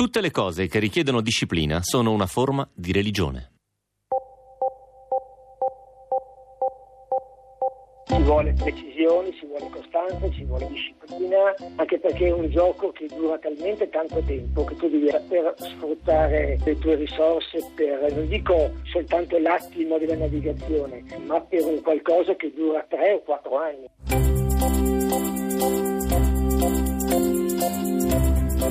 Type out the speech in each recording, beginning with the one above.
Tutte le cose che richiedono disciplina sono una forma di religione. Ci vuole decisione, ci vuole costanza, ci vuole disciplina, anche perché è un gioco che dura talmente tanto tempo che tu devi saper sfruttare le tue risorse per, non dico soltanto l'attimo della navigazione, ma per un qualcosa che dura 3 o 4 anni.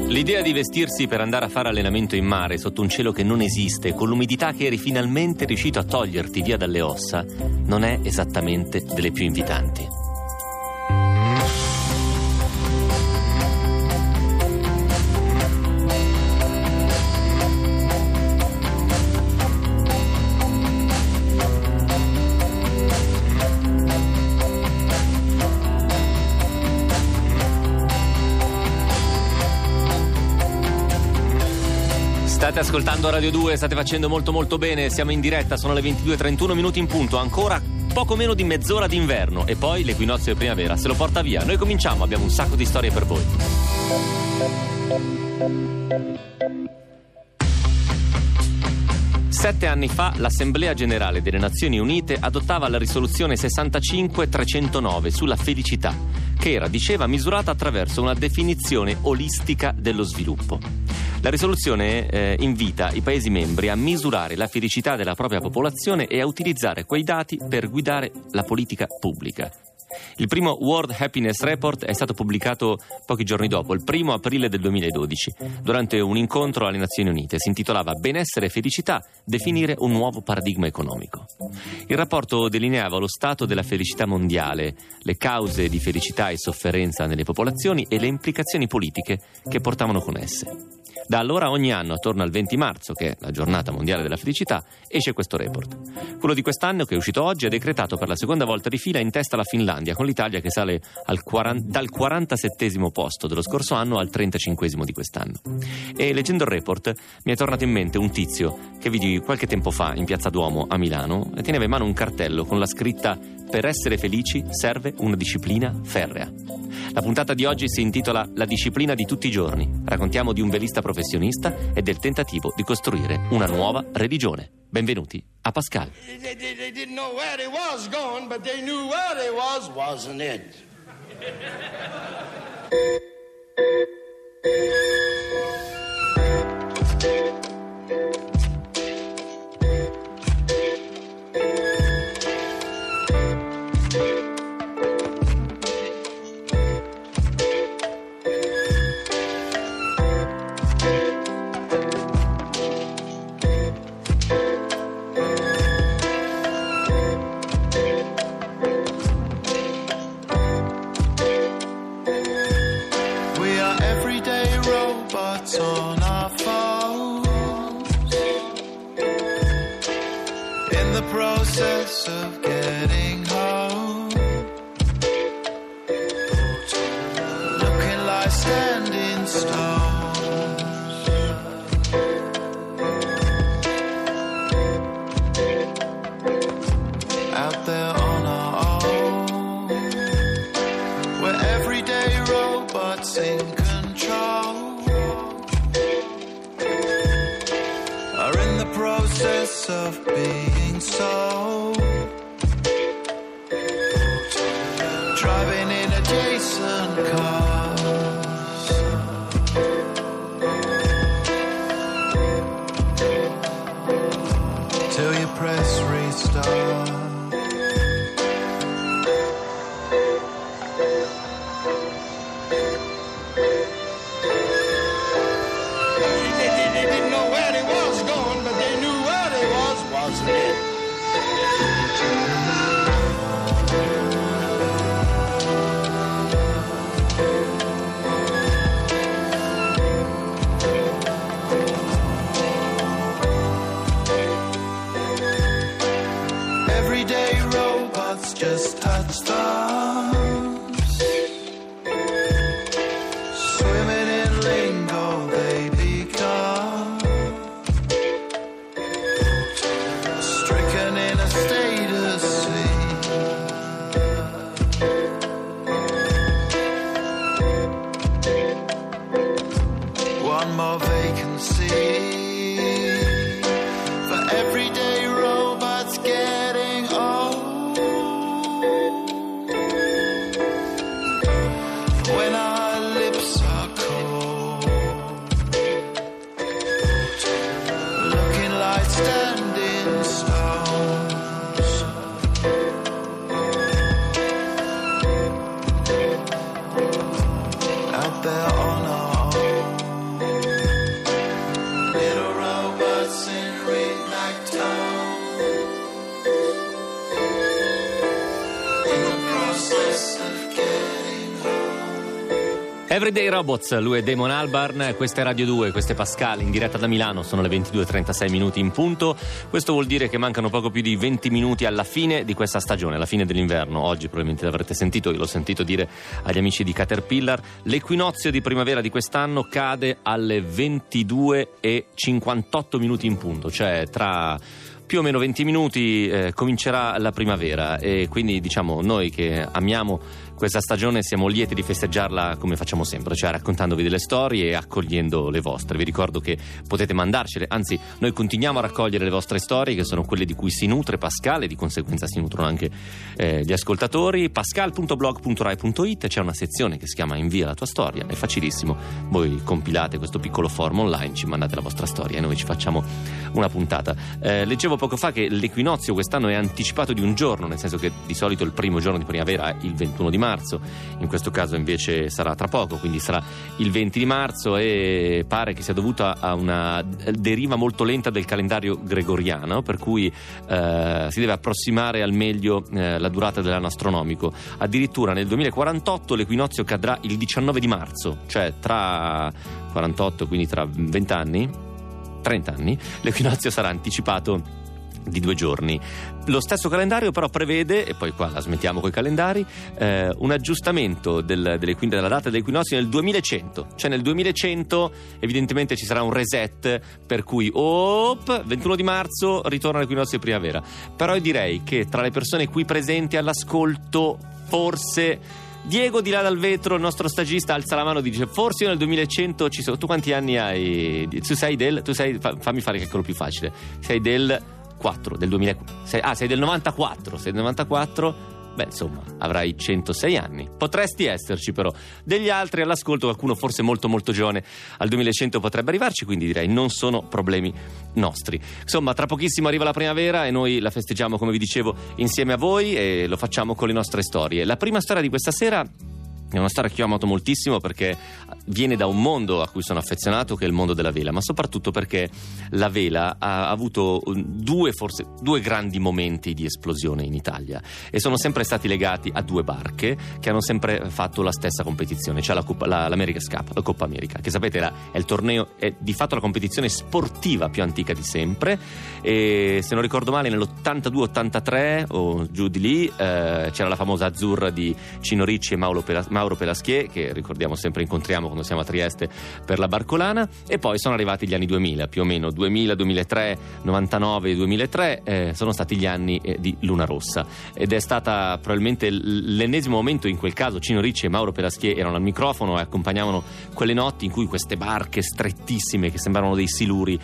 L'idea di vestirsi per andare a fare allenamento in mare sotto un cielo che non esiste, con l'umidità che eri finalmente riuscito a toglierti via dalle ossa, non è esattamente delle più invitanti. State ascoltando Radio 2, state facendo molto bene, siamo in diretta, sono le 22:31 minuti in punto, ancora poco meno di mezz'ora d'inverno e poi l'equinozio di primavera se lo porta via. Noi cominciamo, abbiamo un sacco di storie per voi. Sette anni fa l'Assemblea Generale delle Nazioni Unite adottava la risoluzione 65/309 sulla felicità, che era, diceva, misurata attraverso una definizione olistica dello sviluppo. La risoluzione invita i Paesi membri a misurare la felicità della propria popolazione e a utilizzare quei dati per guidare la politica pubblica. Il primo World Happiness Report è stato pubblicato pochi giorni dopo, il 1 aprile del 2012, durante un incontro alle Nazioni Unite. Si intitolava «Benessere e felicità, definire un nuovo paradigma economico». Il rapporto delineava lo stato della felicità mondiale, le cause di felicità e sofferenza nelle popolazioni e le implicazioni politiche che portavano con esse. Da allora ogni anno, attorno al 20 marzo, che è la giornata mondiale della felicità, esce questo report. Quello di quest'anno, che è uscito oggi, è decretato per la seconda volta di fila in testa alla Finlandia, con l'Italia che sale dal 47° posto dello scorso anno al 35° di quest'anno. E leggendo il report mi è tornato in mente un tizio che vidi qualche tempo fa in Piazza Duomo a Milano e teneva in mano un cartello con la scritta «Per essere felici serve una disciplina ferrea». La puntata di oggi si intitola «La disciplina di tutti i giorni». Raccontiamo di un velista professionista e del tentativo di costruire una nuova religione. Benvenuti a PASCAL. They didn't know where they was going, but they knew where they was, wasn't it? Of being so driving in adjacent cars, till you press restart. They didn't know where they was going, but they knew where they was, wasn't it? Strict can see. For everyday robots getting old. When our lips are cold. Looking like standing stones. Out there on our Everyday Robots, lui è Damon Albarn, questa è Radio 2, questa è Pascal in diretta da Milano, sono le 22.36 minuti in punto. Questo vuol dire che mancano poco più di 20 minuti alla fine di questa stagione, alla fine dell'inverno. Oggi probabilmente l'avrete sentito, io l'ho sentito dire agli amici di Caterpillar, l'equinozio di primavera di quest'anno cade alle 22.58 minuti in punto, cioè tra più o meno 20 minuti comincerà la primavera, e quindi diciamo noi che amiamo questa stagione siamo lieti di festeggiarla come facciamo sempre, cioè raccontandovi delle storie e accogliendo le vostre. Vi ricordo che potete mandarcele, anzi noi continuiamo a raccogliere le vostre storie, che sono quelle di cui si nutre Pascal e di conseguenza si nutrono anche gli ascoltatori. pascal.blog.rai.it, c'è una sezione che si chiama Invia la tua storia, è facilissimo, voi compilate questo piccolo form online, ci mandate la vostra storia e noi ci facciamo una puntata. Leggevo poco fa che l'equinozio quest'anno è anticipato di un giorno, nel senso che di solito il primo giorno di primavera è il 21 di marzo. In questo caso invece sarà tra poco, quindi sarà il 20 di marzo, e pare che sia dovuta a una deriva molto lenta del calendario gregoriano, per cui si deve approssimare al meglio la durata dell'anno astronomico. Addirittura nel 2048 l'equinozio cadrà il 19 di marzo, cioè tra 48, quindi tra 20 anni, 30 anni, l'equinozio sarà anticipato di 2 giorni. Lo stesso calendario però prevede, e poi qua la smettiamo coi calendari, un aggiustamento della data dell'equinozio nel 2100, cioè nel 2100 evidentemente ci sarà un reset, per cui 21 di marzo ritorna l'equinozio di primavera. Però io direi che tra le persone qui presenti all'ascolto, forse Diego di là dal vetro, il nostro stagista, alza la mano e dice forse io nel 2100 ci sono. Tu quanti anni hai? Fammi fare il calcolo più facile. Sei del 4 del 2006, sei del 94, beh insomma avrai 106 anni, potresti esserci. Però degli altri all'ascolto, qualcuno forse molto molto giovane al 2100 potrebbe arrivarci, quindi direi non sono problemi nostri. Insomma tra pochissimo arriva la primavera e noi la festeggiamo, come vi dicevo, insieme a voi, e lo facciamo con le nostre storie. La prima storia di questa sera è una storia che ho amato moltissimo perché viene da un mondo a cui sono affezionato, che è il mondo della vela, ma soprattutto perché la vela ha avuto due grandi momenti di esplosione in Italia, e sono sempre stati legati a 2 barche che hanno sempre fatto la stessa competizione, cioè l'America's Cup, la Coppa America, che sapete è il torneo, è di fatto la competizione sportiva più antica di sempre, e se non ricordo male nell'82-83 o giù di lì c'era la famosa Azzurra di Cino Ricci e Mauro Pelaschier, che ricordiamo sempre incontriamo quando siamo a Trieste per la Barcolana. E poi sono arrivati gli anni 2000, più o meno 2000, 2003, 99, 2003 sono stati gli anni di Luna Rossa, ed è stata probabilmente l'ennesimo momento in quel caso. Cino Ricci e Mauro Pelaschier erano al microfono e accompagnavano quelle notti in cui queste barche strettissime che sembravano dei siluri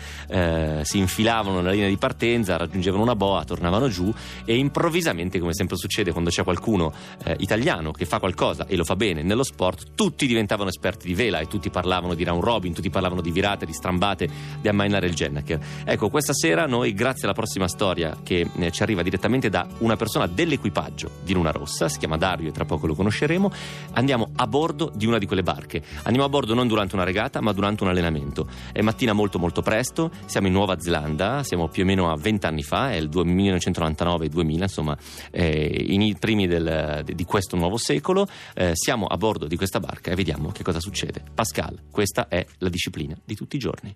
si infilavano nella linea di partenza, raggiungevano una boa, tornavano giù, e improvvisamente, come sempre succede quando c'è qualcuno italiano che fa qualcosa e lo fa bene nello sport, tutti diventavano esperti di vela e tutti parlavano di round robin, tutti parlavano di virate, di strambate, di ammainare il Gennaker. Ecco, questa sera noi, grazie alla prossima storia che ci arriva direttamente da una persona dell'equipaggio di Luna Rossa, si chiama Dario e tra poco lo conosceremo, andiamo a bordo di una di quelle barche. Andiamo a bordo non durante una regata ma durante un allenamento. È mattina molto molto presto, siamo in Nuova Zelanda, siamo più o meno a 20 anni fa, è il 1999-2000, insomma i primi di questo nuovo secolo. Siamo a bordo di questa barca e vediamo che cosa succede. Pascal, questa è la disciplina di tutti i giorni.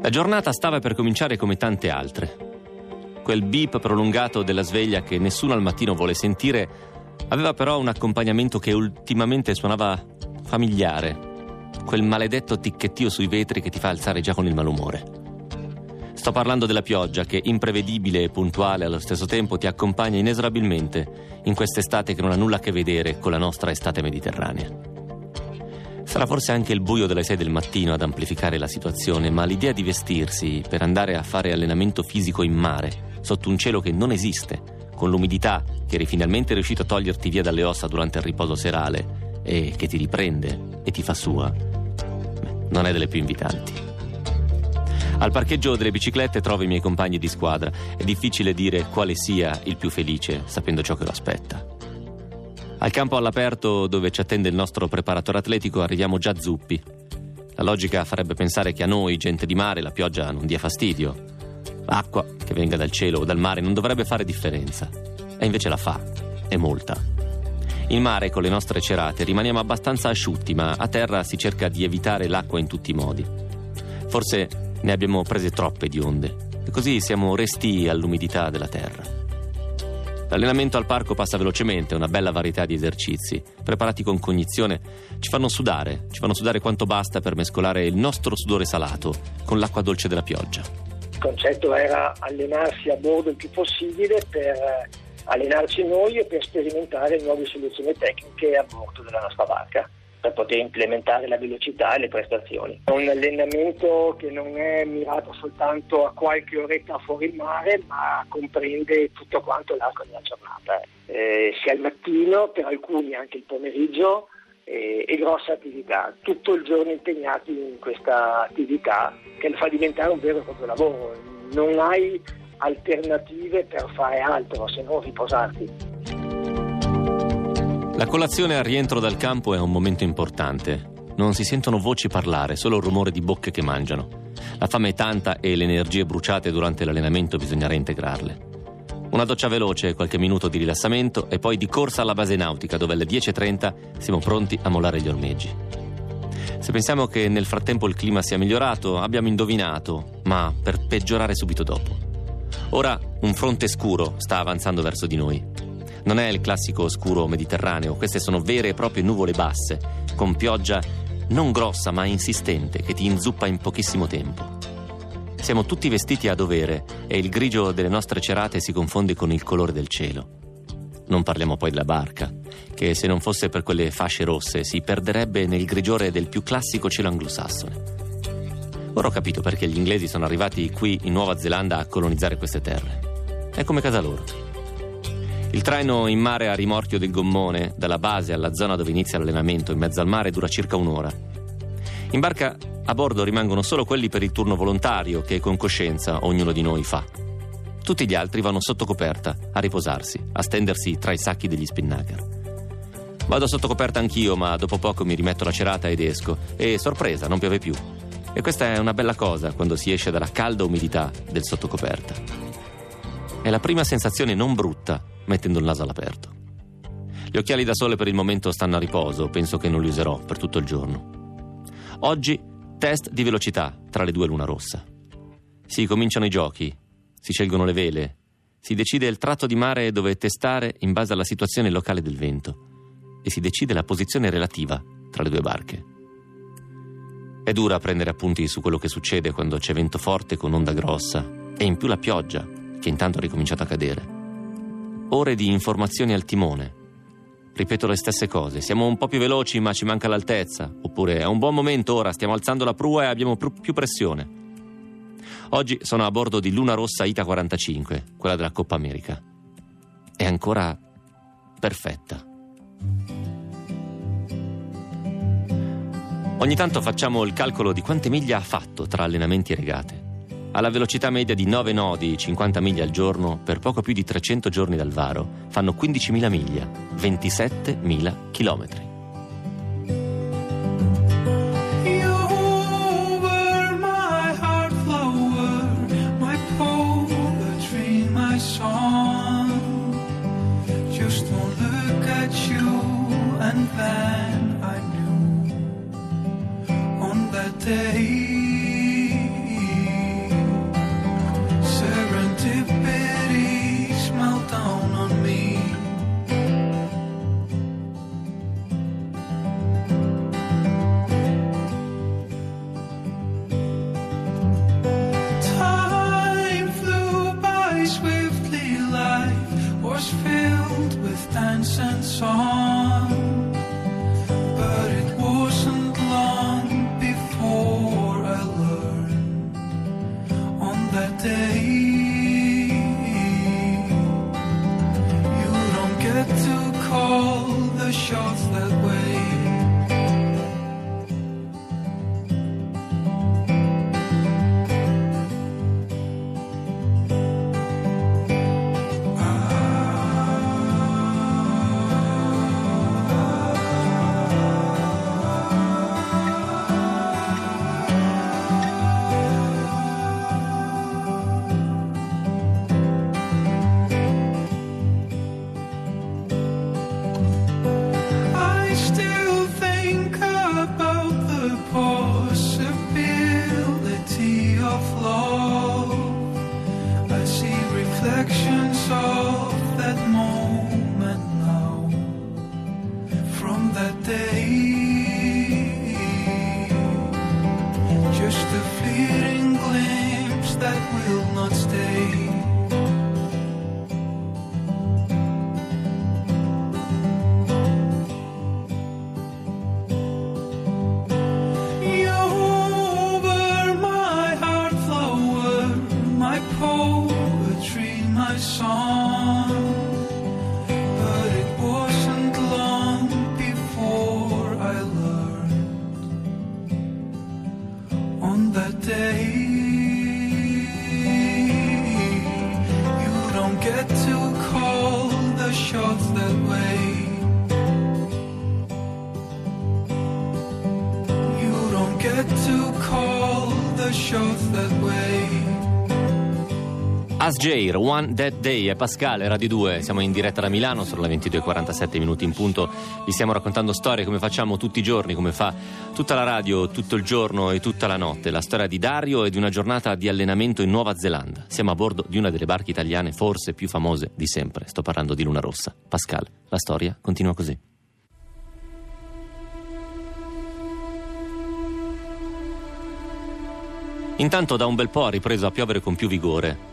La giornata stava per cominciare come tante altre. Quel beep prolungato della sveglia che nessuno al mattino vuole sentire aveva però un accompagnamento che ultimamente suonava familiare, quel maledetto ticchettio sui vetri che ti fa alzare già con il malumore. Sto parlando della pioggia che, imprevedibile e puntuale allo stesso tempo, ti accompagna inesorabilmente in quest'estate che non ha nulla a che vedere con la nostra estate mediterranea. Sarà forse anche il buio delle 6 del mattino ad amplificare la situazione, ma l'idea di vestirsi per andare a fare allenamento fisico in mare, sotto un cielo che non esiste, con l'umidità che eri finalmente riuscito a toglierti via dalle ossa durante il riposo serale e che ti riprende e ti fa sua, non è delle più invitanti. Al parcheggio delle biciclette trovo i miei compagni di squadra. È difficile dire quale sia il più felice, sapendo ciò che lo aspetta. Al campo all'aperto, dove ci attende il nostro preparatore atletico, arriviamo già zuppi. La logica farebbe pensare che a noi, gente di mare, la pioggia non dia fastidio. L'acqua, che venga dal cielo o dal mare, non dovrebbe fare differenza. E invece la fa, e molta. In mare, con le nostre cerate, rimaniamo abbastanza asciutti, ma a terra si cerca di evitare l'acqua in tutti i modi. Forse ne abbiamo prese troppe di onde e così siamo restii all'umidità della terra. L'allenamento al parco passa velocemente, una bella varietà di esercizi preparati con cognizione ci fanno sudare quanto basta per mescolare il nostro sudore salato con l'acqua dolce della pioggia. Il concetto era allenarsi a bordo il più possibile per allenarci noi e per sperimentare nuove soluzioni tecniche a bordo della nostra barca, per poter implementare la velocità e le prestazioni. È un allenamento che non è mirato soltanto a qualche oretta fuori il mare, ma comprende tutto quanto l'arco della giornata. Sia il mattino, per alcuni anche il pomeriggio, e grossa attività. Tutto il giorno impegnati in questa attività che lo fa diventare un vero e proprio lavoro. Non hai alternative per fare altro se non riposarti. La colazione al rientro dal campo è un momento importante. Non si sentono voci parlare, solo il rumore di bocche che mangiano. La fame è tanta e le energie bruciate durante l'allenamento bisogna reintegrarle. Una doccia veloce, qualche minuto di rilassamento e poi di corsa alla base nautica, dove alle 10:30 siamo pronti a mollare gli ormeggi. Se pensiamo che nel frattempo il clima sia migliorato, abbiamo indovinato, ma per peggiorare subito dopo. Ora un fronte scuro sta avanzando verso di noi. Non è il classico scuro mediterraneo, queste sono vere e proprie nuvole basse, con pioggia non grossa ma insistente che ti inzuppa in pochissimo tempo. Siamo tutti vestiti a dovere e il grigio delle nostre cerate si confonde con il colore del cielo. Non parliamo poi della barca, che se non fosse per quelle fasce rosse si perderebbe nel grigiore del più classico cielo anglosassone. Ora ho capito perché gli inglesi sono arrivati qui in Nuova Zelanda a colonizzare queste terre. È come casa loro. Il traino in mare a rimorchio del gommone, dalla base alla zona dove inizia l'allenamento, in mezzo al mare, dura circa un'ora. In barca a bordo rimangono solo quelli per il turno volontario, che con coscienza ognuno di noi fa. Tutti gli altri vanno sotto coperta, a riposarsi, a stendersi tra i sacchi degli spinnaker. Vado sotto coperta anch'io, ma dopo poco mi rimetto la cerata ed esco. E sorpresa, non piove più. E questa è una bella cosa quando si esce dalla calda umidità del sottocoperta. È la prima sensazione non brutta, mettendo il naso all'aperto. Gli occhiali da sole per il momento stanno a riposo, penso che non li userò per tutto il giorno. Oggi test di velocità tra le due Luna Rossa. Si cominciano i giochi, si scelgono le vele, si decide il tratto di mare dove testare in base alla situazione locale del vento e si decide la posizione relativa tra le due barche. È dura prendere appunti su quello che succede quando c'è vento forte con onda grossa e in più la pioggia che intanto ha ricominciato a cadere. Ore di informazioni al timone. Ripeto le stesse cose. Siamo un po' più veloci ma ci manca l'altezza. Oppure è un buon momento ora, stiamo alzando la prua e abbiamo più pressione. Oggi sono a bordo di Luna Rossa Ita 45, quella della Coppa America. È ancora perfetta. Ogni tanto facciamo il calcolo di quante miglia ha fatto tra allenamenti e regate. Alla velocità media di 9 nodi, 50 miglia al giorno, per poco più di 300 giorni dal varo, fanno 15.000 miglia, 27.000 chilometri. shorts that way. Jair, One Dead Day e Pascal, Radio 2, siamo in diretta da Milano, sono le 22.47 minuti in punto, vi stiamo raccontando storie come facciamo tutti i giorni, come fa tutta la radio, tutto il giorno e tutta la notte, la storia di Dario e di una giornata di allenamento in Nuova Zelanda, siamo a bordo di una delle barche italiane forse più famose di sempre, sto parlando di Luna Rossa. Pascal, la storia continua così. Intanto da un bel po' ha ripreso a piovere con più vigore.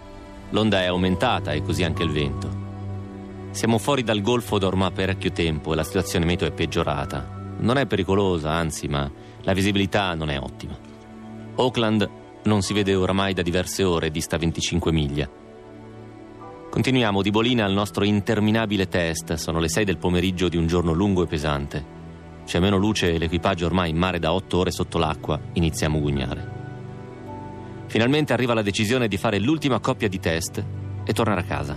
L'onda è aumentata e così anche il vento. Siamo fuori dal golfo da ormai parecchio tempo e la situazione meteo è peggiorata. Non è pericolosa, anzi, ma la visibilità non è ottima. Auckland non si vede oramai da diverse ore, dista 25 miglia. Continuiamo di bolina al nostro interminabile test. Sono le 6 del pomeriggio di un giorno lungo e pesante. C'è meno luce e l'equipaggio ormai in mare da 8 ore sotto l'acqua. Inizia a mugugnare. Finalmente arriva la decisione di fare l'ultima coppia di test e tornare a casa.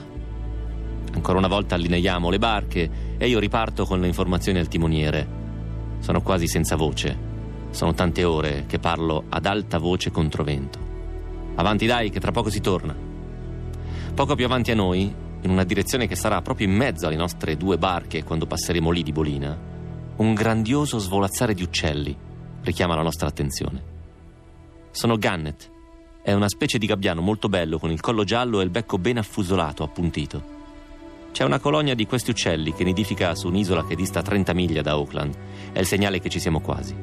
Ancora una volta allineiamo le barche e io riparto con le informazioni al timoniere. Sono quasi senza voce. Sono tante ore che parlo ad alta voce contro vento. Avanti dai, che tra poco si torna. Poco più avanti a noi, in una direzione che sarà proprio in mezzo alle nostre due barche quando passeremo lì di bolina, un grandioso svolazzare di uccelli richiama la nostra attenzione. Sono gannet. È una specie di gabbiano molto bello con il collo giallo e il becco ben affusolato, appuntito. C'è una colonia di questi uccelli che nidifica su un'isola che dista 30 miglia da Auckland. È il segnale che ci siamo quasi.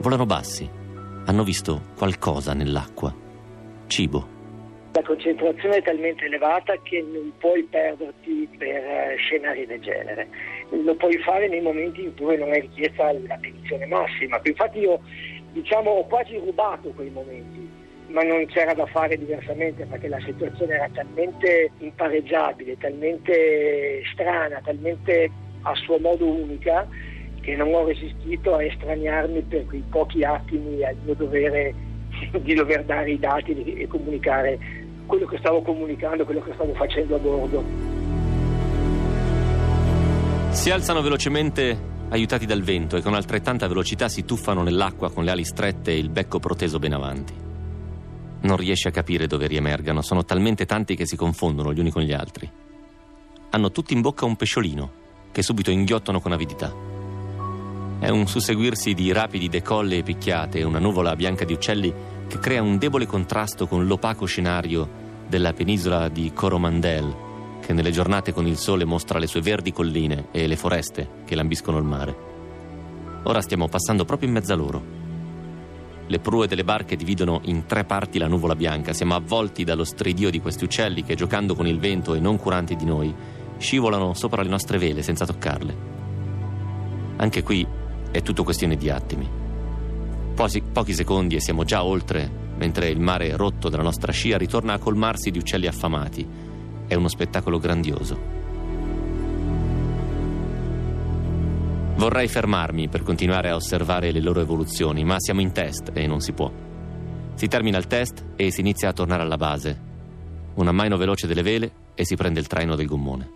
Volano bassi. Hanno visto qualcosa nell'acqua. Cibo. La concentrazione è talmente elevata che non puoi perderti per scenari del genere. Lo puoi fare nei momenti in cui non è richiesta l'attenzione massima. Infatti io, ho quasi rubato quei momenti. Ma non c'era da fare diversamente perché la situazione era talmente impareggiabile, talmente strana, talmente a suo modo unica che non ho resistito a estraniarmi per quei pochi attimi al mio dovere di dover dare i dati e comunicare quello che stavo comunicando, quello che stavo facendo a bordo. Si alzano velocemente aiutati dal vento e con altrettanta velocità si tuffano nell'acqua con le ali strette e il becco proteso ben avanti. Non riesce a capire dove riemergano, sono talmente tanti che si confondono gli uni con gli altri. Hanno tutti in bocca un pesciolino, che subito inghiottono con avidità. È un susseguirsi di rapidi decolle e picchiate e una nuvola bianca di uccelli che crea un debole contrasto con l'opaco scenario della penisola di Coromandel, che nelle giornate con il sole mostra le sue verdi colline e le foreste che lambiscono il mare. Ora stiamo passando proprio in mezzo a loro. Le prue delle barche dividono in tre parti la nuvola bianca. Siamo avvolti dallo stridio di questi uccelli che, giocando con il vento e non curanti di noi, scivolano sopra le nostre vele senza toccarle. Anche qui è tutto questione di attimi. Pochi secondi e siamo già oltre, mentre il mare rotto dalla nostra scia ritorna a colmarsi di uccelli affamati. È uno spettacolo grandioso. Vorrei fermarmi per continuare a osservare le loro evoluzioni, ma siamo in test e non si può. Si termina il test e si inizia a tornare alla base. Un ammaino veloce delle vele e si prende il traino del gommone.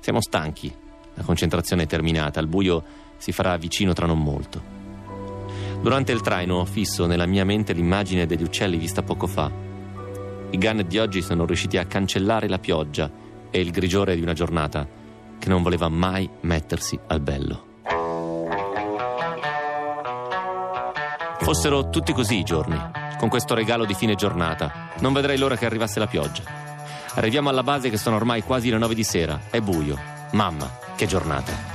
Siamo stanchi, la concentrazione è terminata, il buio si farà vicino tra non molto. Durante il traino ho fisso nella mia mente l'immagine degli uccelli vista poco fa. I Gannet di oggi sono riusciti a cancellare la pioggia e il grigiore di una giornata che non voleva mai mettersi al bello. Fossero tutti così i giorni, con questo regalo di fine giornata. Non vedrei l'ora che arrivasse la pioggia. Arriviamo alla base che sono ormai quasi le 9 di sera. È buio. Mamma, che giornata.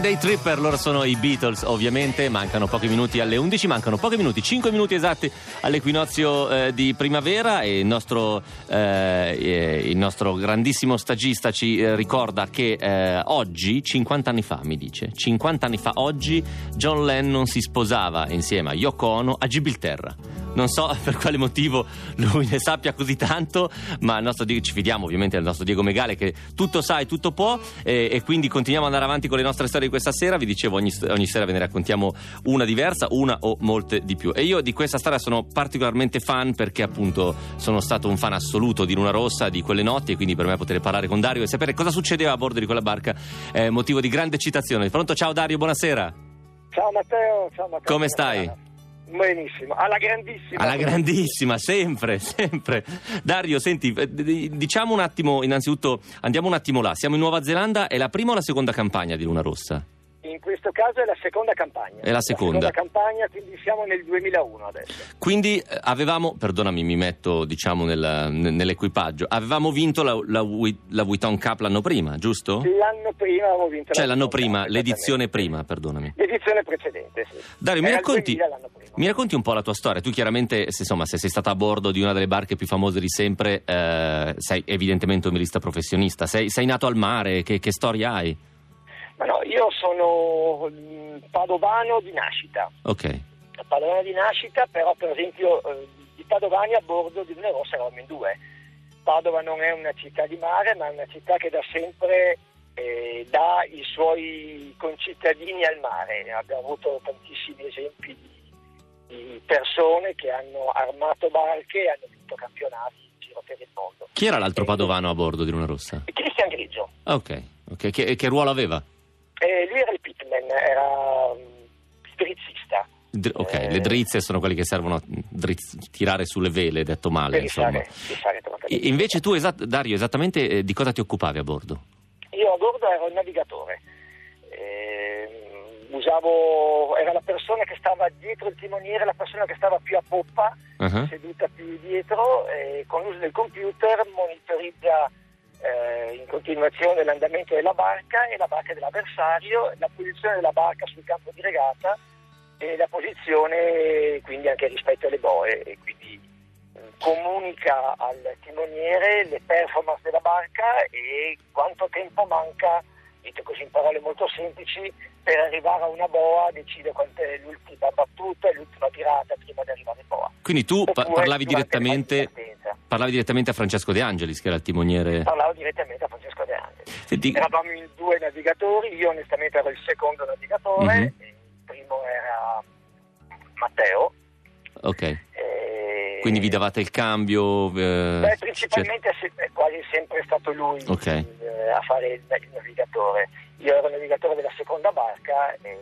Day Tripper, loro sono i Beatles ovviamente. Mancano pochi minuti alle 11, mancano pochi minuti, 5 minuti esatti all'equinozio di primavera, e il nostro grandissimo stagista ci ricorda che oggi 50 anni fa, mi dice 50 anni fa oggi, John Lennon si sposava insieme a Yoko Ono a Gibilterra. Non so per quale motivo lui ne sappia così tanto, ma il nostro ci fidiamo ovviamente del nostro Diego Megale, che tutto sa e tutto può, e quindi continuiamo ad andare avanti con le nostre storie di questa sera. Vi dicevo, ogni sera ve ne raccontiamo una diversa, una o molte di più, e io di questa storia sono particolarmente fan perché appunto sono stato un fan assoluto di Luna Rossa, di quelle notti, e quindi per me poter parlare con Dario e sapere cosa succedeva a bordo di quella barca è motivo di grande eccitazione. Pronto? Ciao Dario, buonasera. Ciao Matteo, Come stai? Benissimo, alla grandissima, sempre. Dario, senti, diciamo un attimo, innanzitutto andiamo un attimo là. Siamo in Nuova Zelanda, è la prima o la seconda campagna di Luna Rossa? In questo caso è la seconda campagna. È la seconda campagna, quindi siamo nel 2001 adesso. Quindi avevamo, perdonami, mi metto diciamo nell'equipaggio, avevamo vinto la Wheaton Cup l'anno prima, giusto? L'anno prima avevamo vinto. Cioè l'anno prima, l'edizione prima, perdonami. L'edizione precedente, sì. Dario, mi racconti un po' la tua storia. Tu chiaramente, se sei stata a bordo di una delle barche più famose di sempre, sei evidentemente un milista professionista. Sei nato al mare, che storia hai? No, io sono padovano di nascita. Ok. Padovano di nascita, però per esempio di padovani a bordo di Luna Rossa eravamo in due. Padova non è una città di mare, ma è una città che da sempre dà i suoi concittadini al mare. Abbiamo avuto tantissimi esempi di persone che hanno armato barche e hanno vinto campionati giro per il mondo. Chi era l'altro padovano a bordo di Luna Rossa? Cristian Grigio. Ok. Che ruolo aveva? Lui era il pitman, era drizzista. Le drizze sono quelle che servono a tirare sulle vele, detto male, insomma. Invece tu, Dario, esattamente di cosa ti occupavi a bordo? Io a bordo ero il navigatore. Era la persona che stava dietro il timoniere, la persona che stava più a poppa, seduta più dietro, e con l'uso del computer monitorizza in continuazione l'andamento della barca e la barca dell'avversario, la posizione della barca sul campo di regata e la posizione quindi anche rispetto alle boe, e quindi comunica al timoniere le performance della barca e quanto tempo manca, detto così in parole molto semplici, per arrivare a una boa, decide quanta è l'ultima battuta e l'ultima tirata prima di arrivare a boa. Quindi tu parlavi direttamente a Francesco De Angelis, che era il timoniere? Parlavo direttamente a Francesco De Angelis. Eravamo in due navigatori, io onestamente ero il secondo navigatore, il primo era Matteo. Quindi vi davate il cambio? Principalmente è quasi sempre stato lui a fare il navigatore. Io ero il navigatore della seconda barca e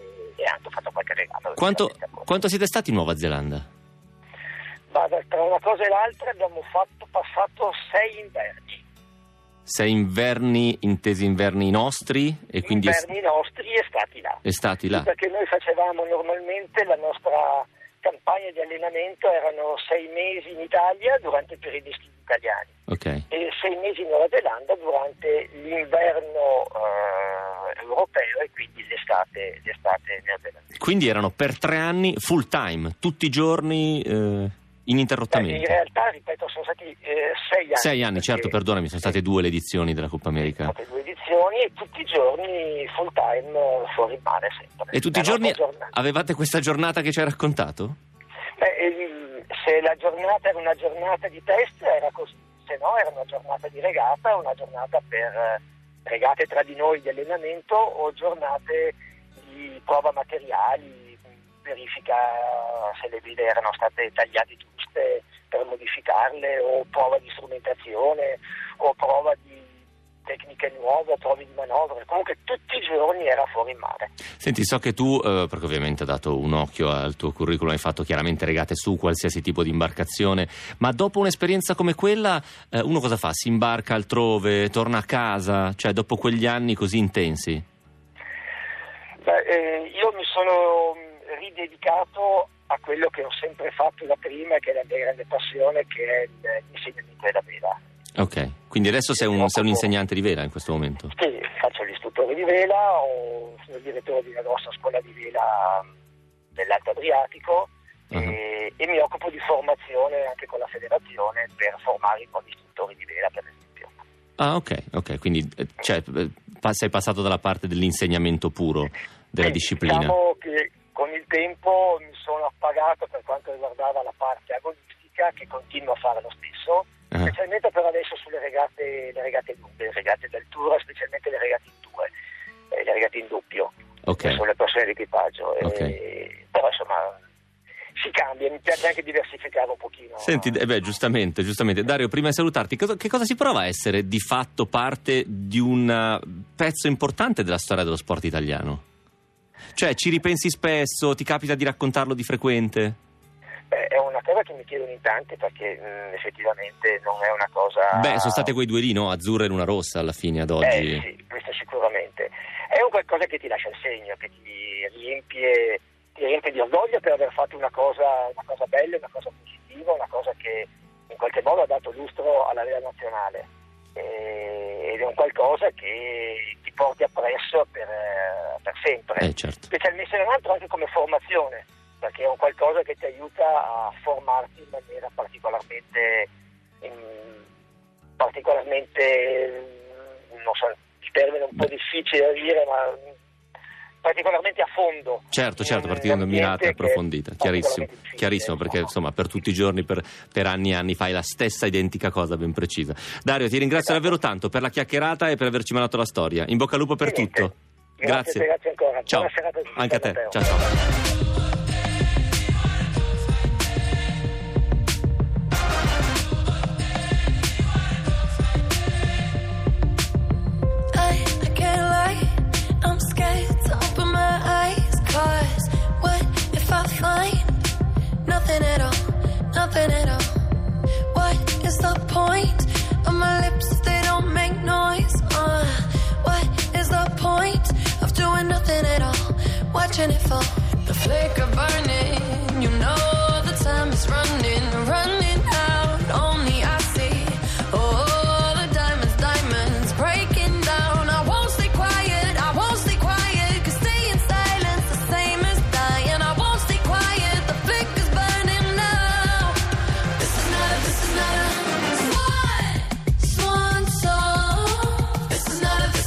ho fatto qualche regalo. Quanto siete stati in Nuova Zelanda? Tra una cosa e l'altra abbiamo passato 6 inverni. 6 inverni, intesi inverni nostri? E quindi inverni nostri e stati là. Sì, perché noi facevamo normalmente la nostra campagne di allenamento, erano 6 mesi in Italia durante i periodi estivi italiani e 6 mesi in Nuova Zelanda durante l'inverno europeo e quindi l'estate neozelandese. Quindi erano per 3 anni full time, tutti i giorni ininterrottamente. In realtà, ripeto, sono stati 6 anni. 6 anni, certo, perdonami, sono state 2 le edizioni della Coppa America. Sono state 2 edizioni e tutti i giorni full time fuori mare sempre. E tutti i giorni avevate questa giornata che ci hai raccontato? Se la giornata era una giornata di test era così, se no era una giornata di regata, una giornata per regate tra di noi di allenamento o giornate di prova materiali, verifica se le vele erano state tagliate giuste per modificarle, o prova di strumentazione, o prova di tecniche nuove, o prove di manovre. Comunque tutti i giorni era fuori in mare. Senti, so che tu, perché ovviamente ho dato un occhio al tuo curriculum, hai fatto chiaramente regate su qualsiasi tipo di imbarcazione, ma dopo un'esperienza come quella uno cosa fa? Si imbarca altrove, torna a casa, cioè dopo quegli anni così intensi? Io mi sono dedicato a quello che ho sempre fatto da prima, che è la mia grande passione, che è l'insegnamento della vela. Quindi adesso sei un insegnante di vela in questo momento? Sì, faccio l'istruttore di vela, sono il direttore di una grossa scuola di vela dell'Alto Adriatico e mi occupo di formazione anche con la federazione per formare un po' di istruttori di vela, per esempio. Quindi sei passato dalla parte dell'insegnamento puro della disciplina. Diciamo che con il tempo mi sono appagato per quanto riguardava la parte agonistica, che continuo a fare lo stesso, specialmente per adesso sulle regate, le regate lunghe, le regate d'altura, specialmente le regate in due, le regate in doppio, che sono le persone di equipaggio. Però insomma si cambia, mi piace anche diversificare un pochino. Senti, giustamente. Dario, prima di salutarti, che cosa si prova a essere di fatto parte di un pezzo importante della storia dello sport italiano? Cioè, ci ripensi spesso? Ti capita di raccontarlo di frequente? È una cosa che mi chiedono in tanti, perché effettivamente non è una cosa... sono state quei due lì, no? Azzurra e Luna Rossa alla fine, ad oggi. Sì, questo sicuramente. È un qualcosa che ti lascia il segno, che ti riempie di orgoglio per aver fatto una cosa bella, una cosa positiva, una cosa che in qualche modo ha dato lustro alla vela nazionale. Ed è un qualcosa che ti porti appresso per sempre, specialmente in altro anche come formazione, perché è un qualcosa che ti aiuta a formarti in maniera particolarmente non so, il termine è un po' difficile da dire, ma particolarmente a fondo. Certo, particolarmente mirata e approfondita, chiarissimo, perché insomma per tutti i giorni, per anni e anni fai la stessa identica cosa ben precisa. Dario, ti ringrazio davvero tanto per la chiacchierata e per averci mandato la storia. In bocca al lupo per tutto. Grazie ancora. Ciao. Buona serata anche a te. Matteo. Ciao. watching it fall, the flicker burning, you know the time is running, running out, only I see, oh, the diamonds, diamonds breaking down, I won't stay quiet, cause staying silent's the same as dying, I won't stay quiet, the flicker's burning now, this is not a, swan song, this is not a,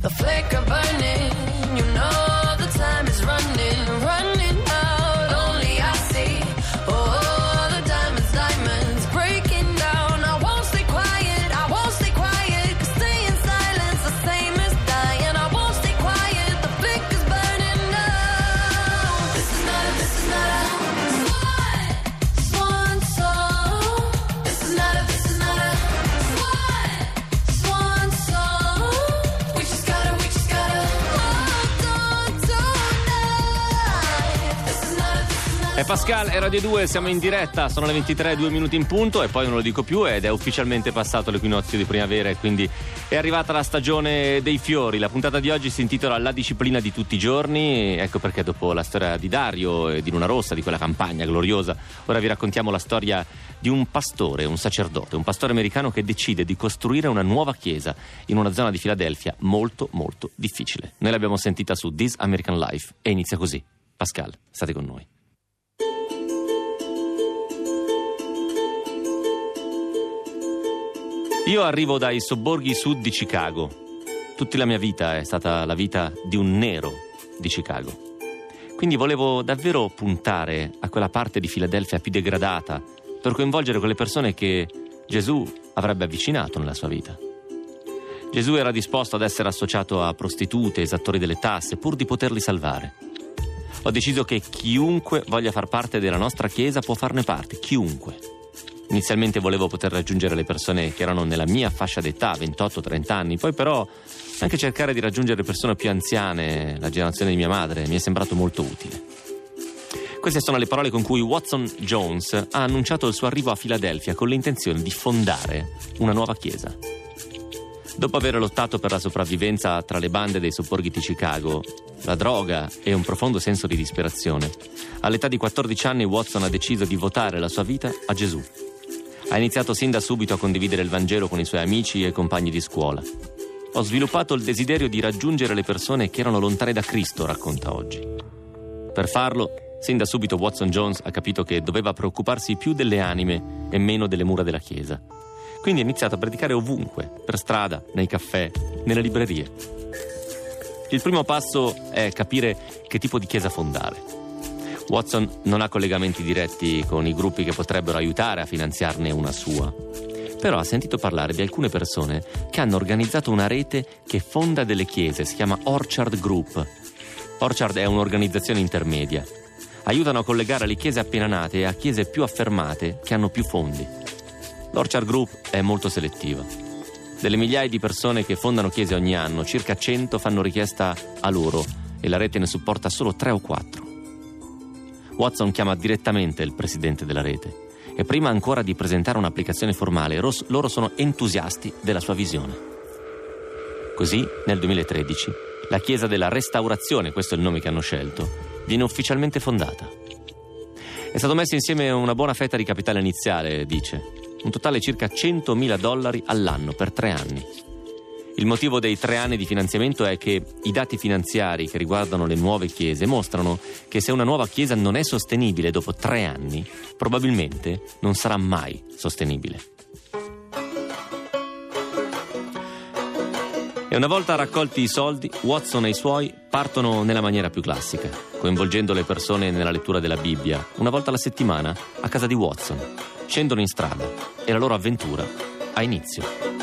the flicker burning, you know the time is running, running out, only I see, oh, the diamonds, diamonds breaking down, I won't stay quiet, cause staying silent's the same as dying, I won't stay quiet, the flicker's burning now, this is not a swan song, this is not a swan song, we just gotta hold on tonight. È Pascal, è Radio 2, siamo in diretta, sono le 23, 2 minuti in punto e poi non lo dico più ed è ufficialmente passato l'equinozio di primavera e quindi è arrivata la stagione dei fiori. La puntata di oggi si intitola La disciplina di tutti i giorni, ecco perché dopo la storia di Dario e di Luna Rossa, di quella campagna gloriosa, ora vi raccontiamo la storia di un pastore, un sacerdote, un pastore americano che decide di costruire una nuova chiesa in una zona di Filadelfia molto molto difficile. Noi l'abbiamo sentita su This American Life e inizia così. Pascal, state con noi. Io arrivo dai sobborghi sud di Chicago. Tutta la mia vita è stata la vita di un nero di Chicago. Quindi volevo davvero puntare a quella parte di Filadelfia più degradata per coinvolgere quelle persone che Gesù avrebbe avvicinato nella sua vita. Gesù era disposto ad essere associato a prostitute, esattori delle tasse, pur di poterli salvare. Ho deciso che chiunque voglia far parte della nostra chiesa può farne parte, chiunque. Inizialmente volevo poter raggiungere le persone che erano nella mia fascia d'età, 28-30 anni, poi però anche cercare di raggiungere persone più anziane, la generazione di mia madre, mi è sembrato molto utile. Queste sono le parole con cui Watson Jones ha annunciato il suo arrivo a Filadelfia con l'intenzione di fondare una nuova chiesa. Dopo aver lottato per la sopravvivenza tra le bande dei sobborghi di Chicago, la droga e un profondo senso di disperazione, all'età di 14 anni Watson ha deciso di votare la sua vita a Gesù. Ha iniziato sin da subito a condividere il Vangelo con i suoi amici e compagni di scuola. Ho sviluppato il desiderio di raggiungere le persone che erano lontane da Cristo, racconta oggi. Per farlo, sin da subito Watson Jones ha capito che doveva preoccuparsi più delle anime e meno delle mura della chiesa. Quindi ha iniziato a predicare ovunque, per strada, nei caffè, nelle librerie. Il primo passo è capire che tipo di chiesa fondare. Watson non ha collegamenti diretti con i gruppi che potrebbero aiutare a finanziarne una sua. Però ha sentito parlare di alcune persone che hanno organizzato una rete che fonda delle chiese, si chiama Orchard Group. Orchard è un'organizzazione intermedia. Aiutano a collegare le chiese appena nate a chiese più affermate che hanno più fondi. L'Orchard Group è molto selettiva. Delle migliaia di persone che fondano chiese ogni anno, circa 100 fanno richiesta a loro e la rete ne supporta solo 3 o 4. Watson chiama direttamente il presidente della rete e prima ancora di presentare un'applicazione formale loro sono entusiasti della sua visione. Così nel 2013 la Chiesa della Restaurazione, questo è il nome che hanno scelto, viene ufficialmente fondata. È stato messo insieme una buona fetta di capitale iniziale, dice, un totale circa $100.000 all'anno per 3 anni. Il motivo dei 3 anni di finanziamento è che i dati finanziari che riguardano le nuove chiese mostrano che se una nuova chiesa non è sostenibile dopo 3 anni, probabilmente non sarà mai sostenibile. E una volta raccolti i soldi, Watson e i suoi partono nella maniera più classica, coinvolgendo le persone nella lettura della Bibbia, una volta alla settimana a casa di Watson. Scendono in strada e la loro avventura ha inizio.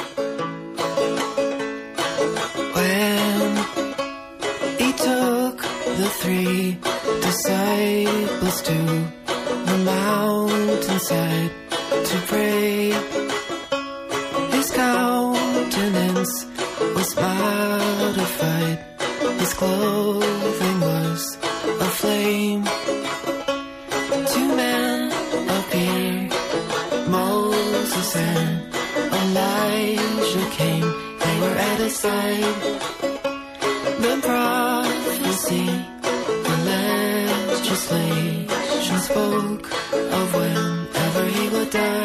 The 3 disciples to the mountain inside to pray. His countenance was modified, his clothing was aflame. Two men appeared, Moses and Elijah came. They were at his side. The prophecy, the legislation spoke of whenever he would die.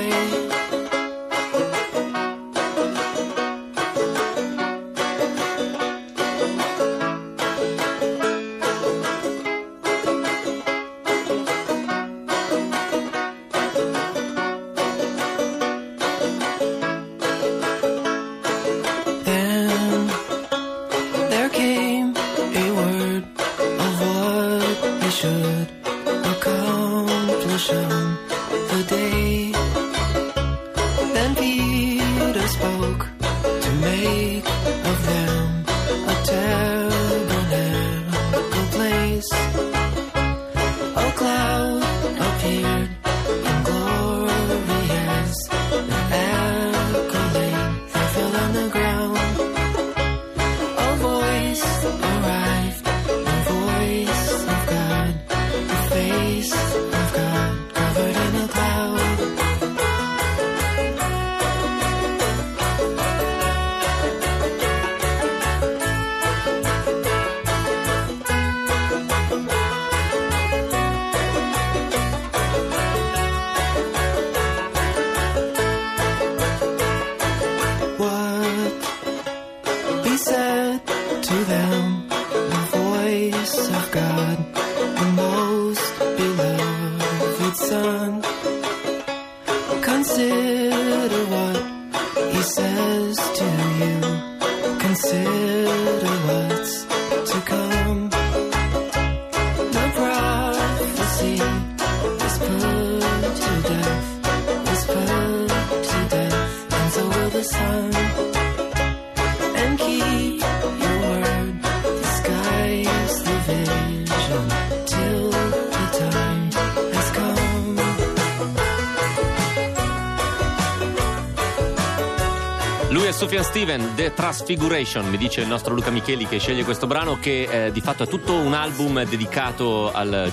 Sofia Steven, The Transfiguration, mi dice il nostro Luca Micheli che sceglie questo brano che di fatto è tutto un album dedicato alla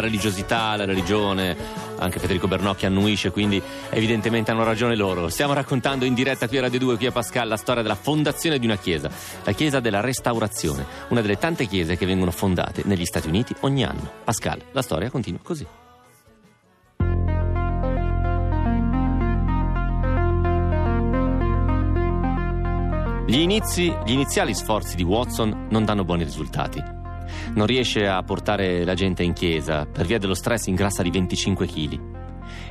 religiosità, alla religione. Anche Federico Bernocchi annuisce, quindi evidentemente hanno ragione loro. Stiamo raccontando in diretta qui a Radio 2, qui a Pascal, la storia della fondazione di una chiesa, la Chiesa della Restaurazione, una delle tante chiese che vengono fondate negli Stati Uniti ogni anno. Pascal, la storia continua così. Gli iniziali sforzi di Watson non danno buoni risultati. Non riesce a portare la gente in chiesa, per via dello stress ingrassa di 25 kg.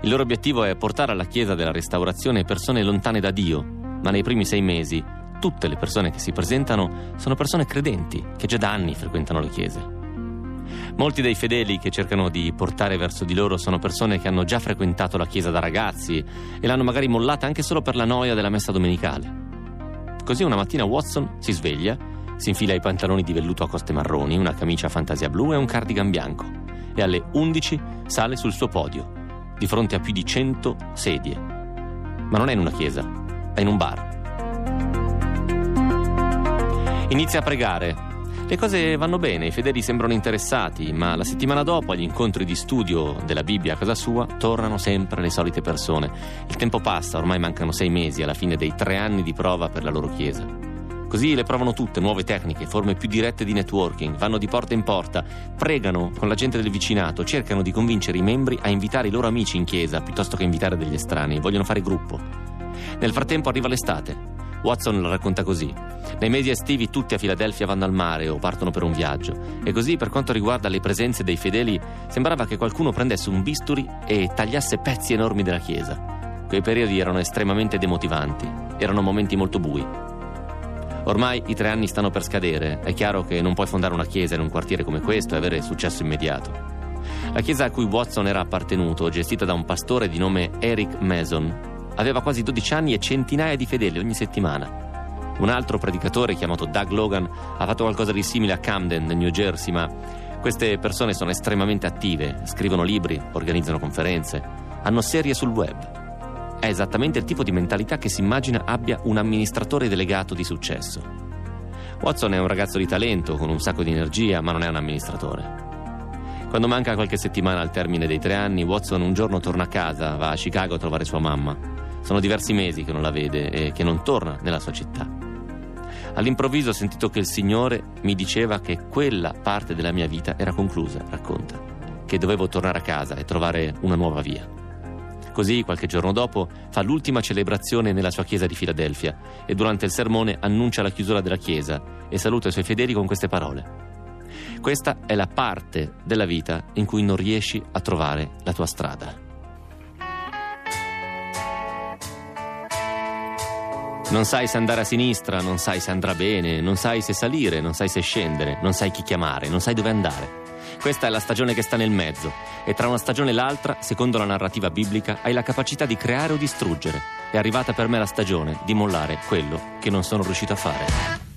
Il loro obiettivo è portare alla Chiesa della Restaurazione persone lontane da Dio, ma nei primi 6 mesi tutte le persone che si presentano sono persone credenti che già da anni frequentano le chiese. Molti dei fedeli che cercano di portare verso di loro sono persone che hanno già frequentato la chiesa da ragazzi e l'hanno magari mollata anche solo per la noia della messa domenicale. Così una mattina Watson si sveglia, si infila i pantaloni di velluto a coste marroni, una camicia a fantasia blu e un cardigan bianco e alle 11 sale sul suo podio, di fronte a più di 100 sedie. Ma non è in una chiesa, è in un bar. Inizia a pregare. Le cose vanno bene, i fedeli sembrano interessati, ma la settimana dopo agli incontri di studio della Bibbia a casa sua tornano sempre le solite persone. Il tempo passa, ormai mancano 6 mesi alla fine dei 3 anni di prova per la loro chiesa. Così le provano tutte, nuove tecniche, forme più dirette di networking, vanno di porta in porta, pregano con la gente del vicinato, cercano di convincere i membri a invitare i loro amici in chiesa piuttosto che invitare degli estranei, vogliono fare gruppo. Nel frattempo arriva l'estate. Watson lo racconta così: nei mesi estivi tutti a Filadelfia vanno al mare o partono per un viaggio e così per quanto riguarda le presenze dei fedeli sembrava che qualcuno prendesse un bisturi e tagliasse pezzi enormi della chiesa. Quei periodi erano estremamente demotivanti, erano momenti molto bui. Ormai i 3 anni stanno per scadere, è chiaro che non puoi fondare una chiesa in un quartiere come questo e avere successo immediato. La chiesa a cui Watson era appartenuto, gestita da un pastore di nome Eric Mason, aveva quasi 12 anni e centinaia di fedeli ogni settimana. Un altro predicatore chiamato Doug Logan ha fatto qualcosa di simile a Camden, nel New Jersey, ma Queste persone sono estremamente attive, scrivono libri, organizzano conferenze, hanno serie sul web. È esattamente il tipo di mentalità che si immagina abbia un amministratore delegato di successo. Watson è un ragazzo di talento, con un sacco di energia, ma non è un amministratore. Quando manca qualche settimana al termine dei 3 anni, Watson un giorno torna a casa, va a Chicago a trovare sua mamma. Sono diversi mesi che non la vede e che non torna nella sua città. All'improvviso ho sentito che il Signore mi diceva che quella parte della mia vita era conclusa, racconta, che dovevo tornare a casa e trovare una nuova via. Così, qualche giorno dopo, fa l'ultima celebrazione nella sua chiesa di Filadelfia e durante il sermone annuncia la chiusura della chiesa e saluta i suoi fedeli con queste parole. Questa è la parte della vita in cui non riesci a trovare la tua strada. Non sai se andare a sinistra, non sai se andrà bene, non sai se salire, non sai se scendere, non sai chi chiamare, non sai dove andare. Questa è la stagione che sta nel mezzo e tra una stagione e l'altra, secondo la narrativa biblica, hai la capacità di creare o distruggere. È arrivata per me la stagione di mollare quello che non sono riuscito a fare.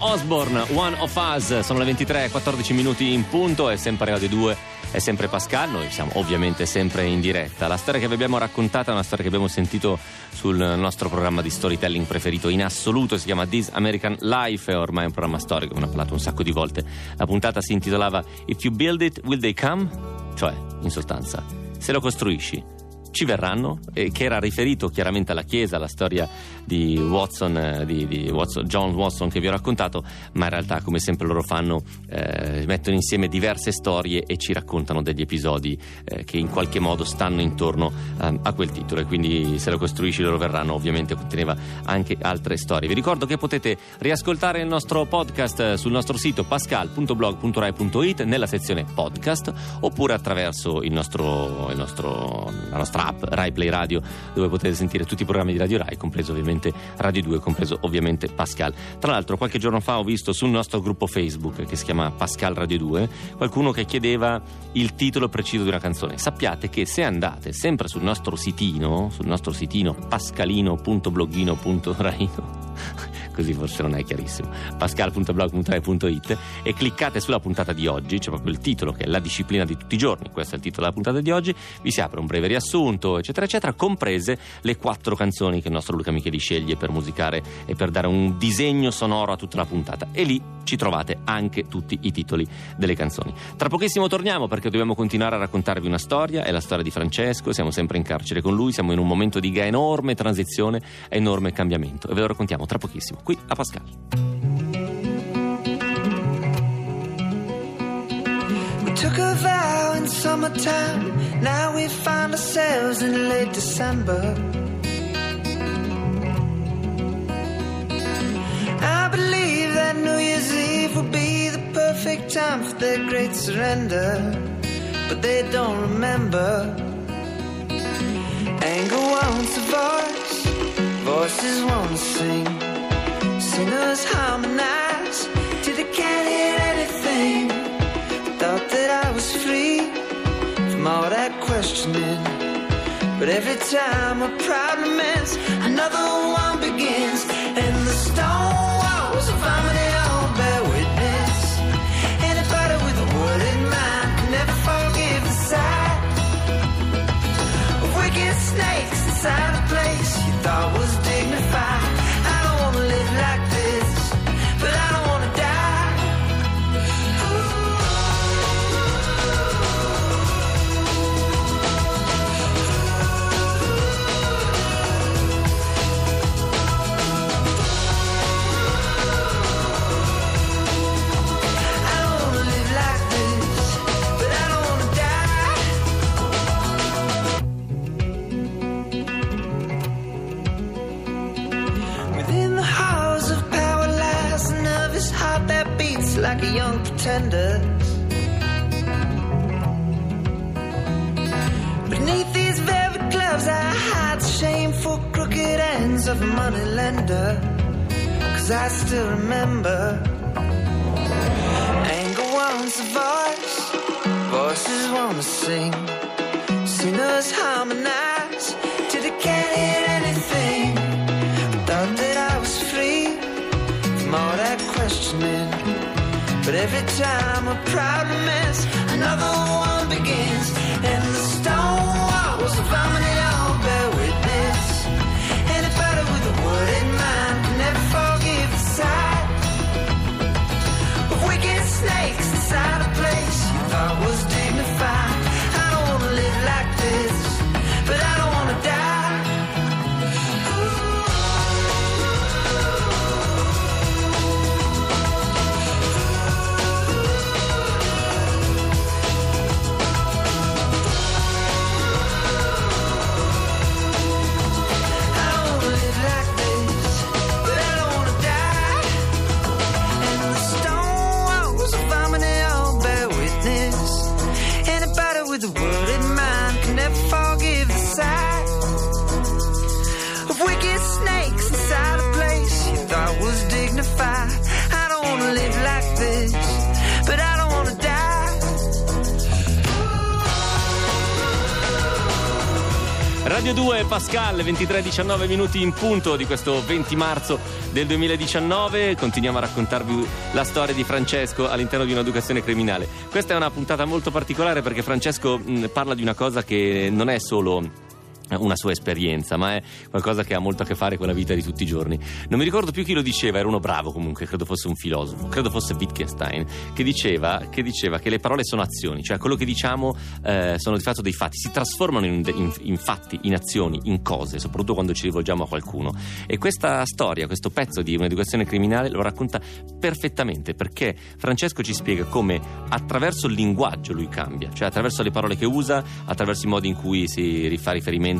Osborne, One of Us, sono le 23:14 minuti in punto, è sempre Radio 2, è sempre Pascal, noi siamo ovviamente sempre in diretta. La storia che vi abbiamo raccontata è una storia che abbiamo sentito sul nostro programma di storytelling preferito in assoluto, si chiama This American Life, è ormai un programma storico, ne ho parlato un sacco di volte. La puntata si intitolava If you build it, will they come? Cioè, in sostanza, se lo costruisci, ci verranno, che era riferito chiaramente alla Chiesa, alla storia di Watson, John Watson che vi ho raccontato, ma in realtà come sempre loro fanno, mettono insieme diverse storie e ci raccontano degli episodi che in qualche modo stanno intorno a quel titolo, e quindi se lo costruisci loro verranno ovviamente conteneva anche altre storie. Vi ricordo che potete riascoltare il nostro podcast sul nostro sito pascal.blog.rai.it nella sezione podcast, oppure attraverso la nostra app Rai Play Radio, dove potete sentire tutti i programmi di Radio Rai, compreso ovviamente Radio 2, compreso ovviamente Pascal. Tra l'altro qualche giorno fa ho visto sul nostro gruppo Facebook, che si chiama Pascal Radio 2, qualcuno che chiedeva il titolo preciso di una canzone. Sappiate che se andate sempre sul nostro sitino pascalino.bloggino.raino così forse non è chiarissimo. pascal.blog.rai.it, e cliccate sulla puntata di oggi, c'è proprio il titolo che è la disciplina di tutti i giorni, questo è il titolo della puntata di oggi, vi si apre un breve riassunto eccetera eccetera, comprese le 4 canzoni che il nostro Luca Micheli sceglie per musicare e per dare un disegno sonoro a tutta la puntata, e lì ci trovate anche tutti i titoli delle canzoni. Tra pochissimo torniamo perché dobbiamo continuare a raccontarvi una storia, è la storia di Francesco, siamo sempre in carcere con lui, siamo in un momento di enorme transizione, enorme cambiamento, e ve lo raccontiamo tra pochissimo qui a Pascal. We took a vow in summertime, now we find ourselves in late December. I believe that New Year's Eve will be the perfect time for their great surrender, but they don't remember. Anger wants a voice, voices won't sing, sinners harmonize till they can't hear anything. Thought that I was free from all that questioning, but every time a problem ends, another one begins, and the stone walls of harmony all bear witness. Anybody with a wooden mind can never forgive the sight. Snakes inside a place you thought was dignified. I don't wanna live like this, but I don't wanna die. I don't wanna live like this, but I don't wanna die. Like a young pretender, beneath these velvet gloves I hide the shameful crooked ends of a money lender. Cause I still remember, anger wants a voice, voices wanna sing, sinners harmonize till they can't hear anything. Thought that I was free from all that questioning, but every time a problem ends, another one begins, and the stone walls of harmony all bear witness. Anybody with a wooden mind can never forgive the sight of wicked snakes inside a place you thought was dignified. I don't wanna live like this, but I don't wanna die. The world in mind can never forgive the sight of wicked snakes inside a place you thought was dignified. I don't want to live like this, but I don't want to die. Radio 2, Pascal, 23:19 minuti in punto di questo 20 marzo del 2019. Continuiamo a raccontarvi la storia di Francesco all'interno di un'educazione criminale. Questa è una puntata molto particolare perché Francesco parla di una cosa che non è solo una sua esperienza, ma è qualcosa che ha molto a che fare con la vita di tutti i giorni. Non mi ricordo più chi lo diceva, era uno bravo comunque, credo fosse un filosofo, credo fosse Wittgenstein, che diceva che le parole sono azioni, cioè quello che diciamo sono di fatto dei fatti, si trasformano in fatti, in azioni, in cose, soprattutto quando ci rivolgiamo a qualcuno. E questa storia, questo pezzo di un'educazione criminale lo racconta perfettamente, perché Francesco ci spiega come attraverso il linguaggio lui cambia, cioè attraverso le parole che usa, attraverso i modi in cui si fa riferimento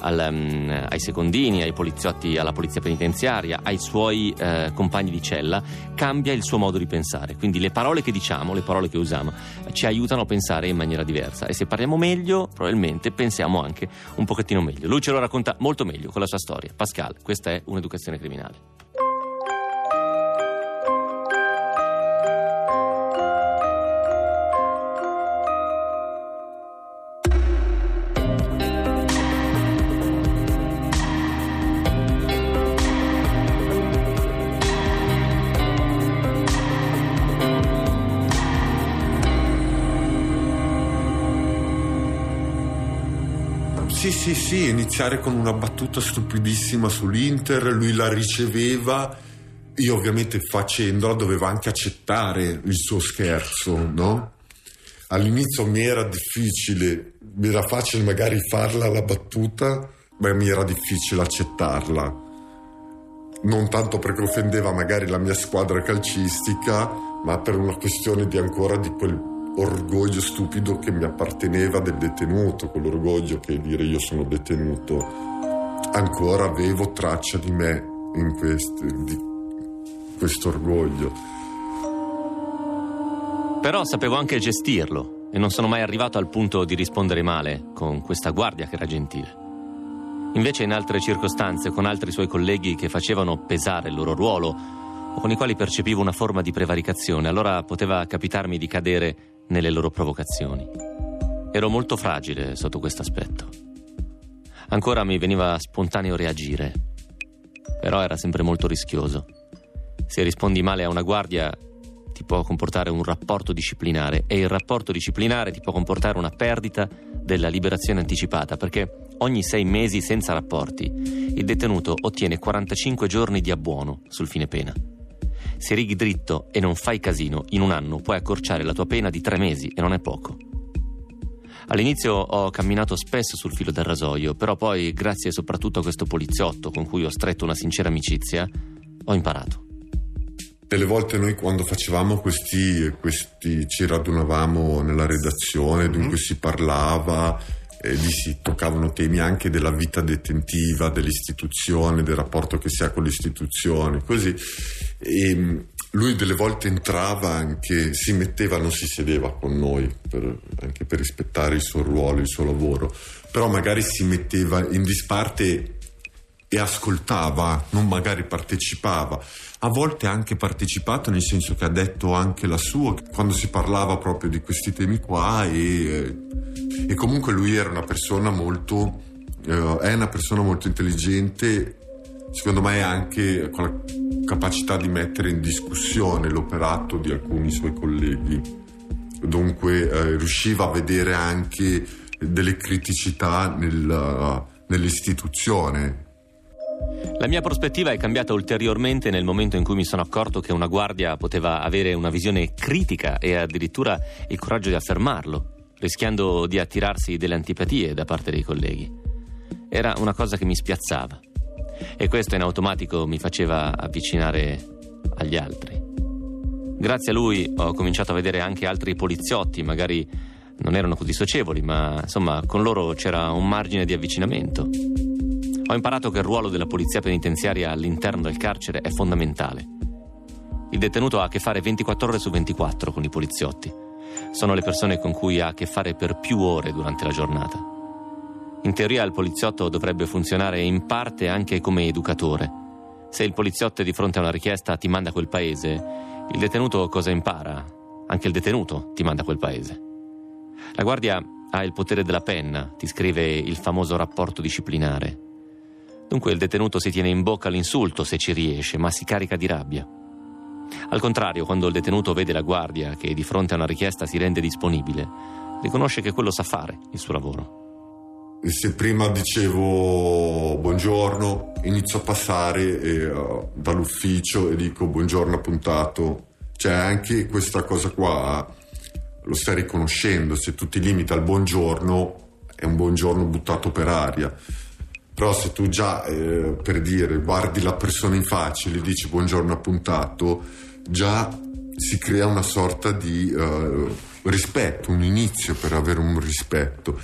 ai secondini, ai poliziotti, alla polizia penitenziaria, ai suoi compagni di cella, cambia il suo modo di pensare. Quindi le parole che diciamo, le parole che usiamo ci aiutano a pensare in maniera diversa, e se parliamo meglio probabilmente pensiamo anche un pochettino meglio. Lui ce lo racconta molto meglio con la sua storia. Pascal, questa è un'educazione criminale. Sì, iniziare con una battuta stupidissima sull'Inter, lui la riceveva, io ovviamente facendola dovevo anche accettare il suo scherzo, no? All'inizio mi era difficile, mi era facile magari farla la battuta, ma mi era difficile accettarla, non tanto perché offendeva magari la mia squadra calcistica, ma per una questione di ancora di quell'orgoglio stupido che mi apparteneva del detenuto, quell'orgoglio che dire io sono detenuto, ancora avevo traccia di me in questo orgoglio. Però sapevo anche gestirlo e non sono mai arrivato al punto di rispondere male con questa guardia che era gentile. Invece in altre circostanze, con altri suoi colleghi che facevano pesare il loro ruolo o con i quali percepivo una forma di prevaricazione, allora poteva capitarmi di cadere nelle loro provocazioni. Ero molto fragile sotto questo aspetto. Ancora mi veniva spontaneo reagire, però era sempre molto rischioso. Se rispondi male a una guardia ti può comportare un rapporto disciplinare e il rapporto disciplinare ti può comportare una perdita della liberazione anticipata, perché ogni 6 mesi senza rapporti, il detenuto ottiene 45 giorni di abbuono sul fine pena. Se righi dritto e non fai casino, in un anno puoi accorciare la tua pena di 3 mesi e non è poco. All'inizio ho camminato spesso sul filo del rasoio, però poi, grazie soprattutto a questo poliziotto con cui ho stretto una sincera amicizia, ho imparato. Delle volte noi quando facevamo questi ci radunavamo nella redazione, dunque si parlava. Lì si toccavano temi anche della vita detentiva, dell'istituzione, del rapporto che si ha con l'istituzione, così. E lui delle volte entrava anche, si metteva, non si sedeva con noi, anche per rispettare il suo ruolo, il suo lavoro, però magari si metteva in disparte e ascoltava, non magari partecipava. A volte ha anche partecipato, nel senso che ha detto anche la sua quando si parlava proprio di questi temi qua, e comunque lui era una persona molto è una persona molto intelligente, secondo me anche con la capacità di mettere in discussione l'operato di alcuni suoi colleghi, dunque riusciva a vedere anche delle criticità nell'istituzione. La mia prospettiva è cambiata ulteriormente nel momento in cui mi sono accorto che una guardia poteva avere una visione critica e addirittura il coraggio di affermarlo, rischiando di attirarsi delle antipatie da parte dei colleghi. Era una cosa che mi spiazzava e questo in automatico mi faceva avvicinare agli altri. Grazie a lui ho cominciato a vedere anche altri poliziotti, magari non erano così socievoli, ma insomma con loro c'era un margine di avvicinamento. Ho imparato che il ruolo della polizia penitenziaria all'interno del carcere è fondamentale. Il detenuto ha a che fare 24 ore su 24 con i poliziotti. Sono le persone con cui ha a che fare per più ore durante la giornata. In teoria il poliziotto dovrebbe funzionare in parte anche come educatore. Se il poliziotto è di fronte a una richiesta ti manda a quel paese, il detenuto cosa impara? Anche il detenuto ti manda a quel paese. La guardia ha il potere della penna, ti scrive il famoso rapporto disciplinare. Dunque il detenuto si tiene in bocca l'insulto se ci riesce, ma si carica di rabbia. Al contrario, quando il detenuto vede la guardia che di fronte a una richiesta si rende disponibile, riconosce che quello sa fare il suo lavoro. Se prima dicevo buongiorno, inizio a passare dall'ufficio e dico buongiorno appuntato, cioè anche questa cosa qua lo stai riconoscendo. Se tu ti limiti al buongiorno, è un buongiorno buttato per aria. Però se tu già, per dire, guardi la persona in faccia e gli dici buongiorno appuntato, già si crea una sorta di rispetto, un inizio per avere un rispetto.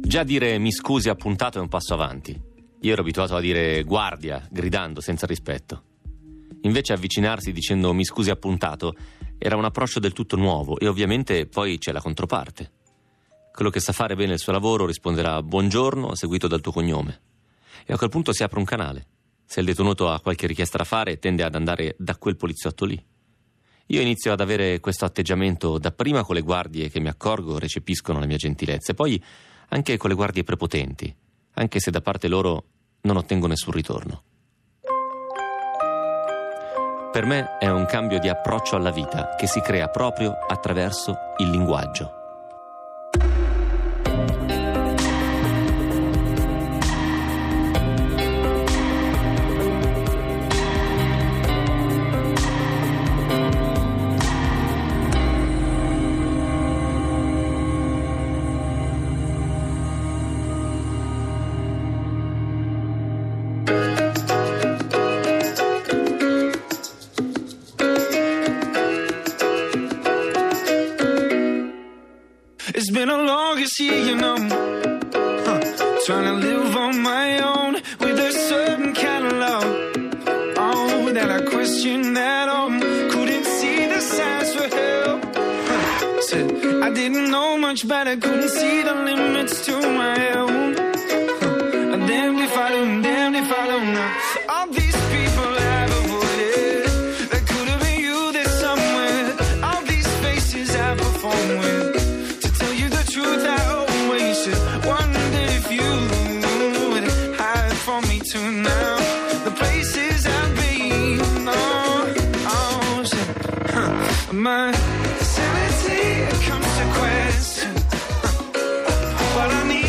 Già dire mi scusi appuntato è un passo avanti. Io ero abituato a dire guardia, gridando, senza rispetto. Invece avvicinarsi dicendo mi scusi appuntato era un approccio del tutto nuovo e ovviamente poi c'è la controparte. Quello che sa fare bene il suo lavoro risponderà buongiorno seguito dal tuo cognome. E a quel punto si apre un canale. Se il detenuto ha qualche richiesta da fare, tende ad andare da quel poliziotto lì. Io inizio ad avere questo atteggiamento dapprima con le guardie che mi accorgo recepiscono la mia gentilezza, e poi anche con le guardie prepotenti, anche se da parte loro non ottengo nessun ritorno. Per me è un cambio di approccio alla vita che si crea proprio attraverso il linguaggio. this year, you know. Trying to live on my own with a certain kind of love. Oh, that I questioned at home. Couldn't see the signs for help. Said I didn't know much better. Couldn't see the limits to my own. Damned if I don't, damned if I don't know. All these people I've avoided, that could have been you there somewhere. All these faces I perform with. To tell you the truth, I always should wonder if you would hide from me too now. The places I've been, oh, oh shit. My sanity comes to question. What I need.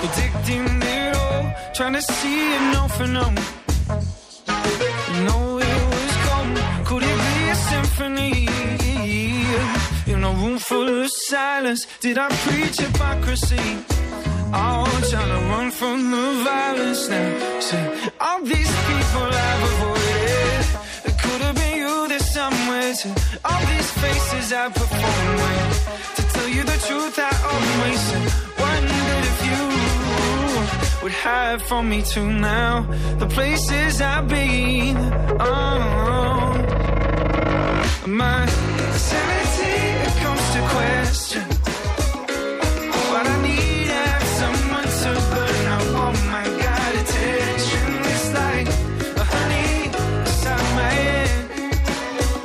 Predicting it all, trying to see it no for no. No, it was cold. Could it be a symphony? In a room full of silence, did I preach hypocrisy? Oh, trying to run from the violence now. See, all these people I've avoided. It could have been you there somewhere. See, all these faces I perform with. To tell you the truth, I always wondered if you would hide from me too now. The places I've been, oh, my sanity comes to question. But I need to have someone to burn out all my God attention. It's like a honey inside my head.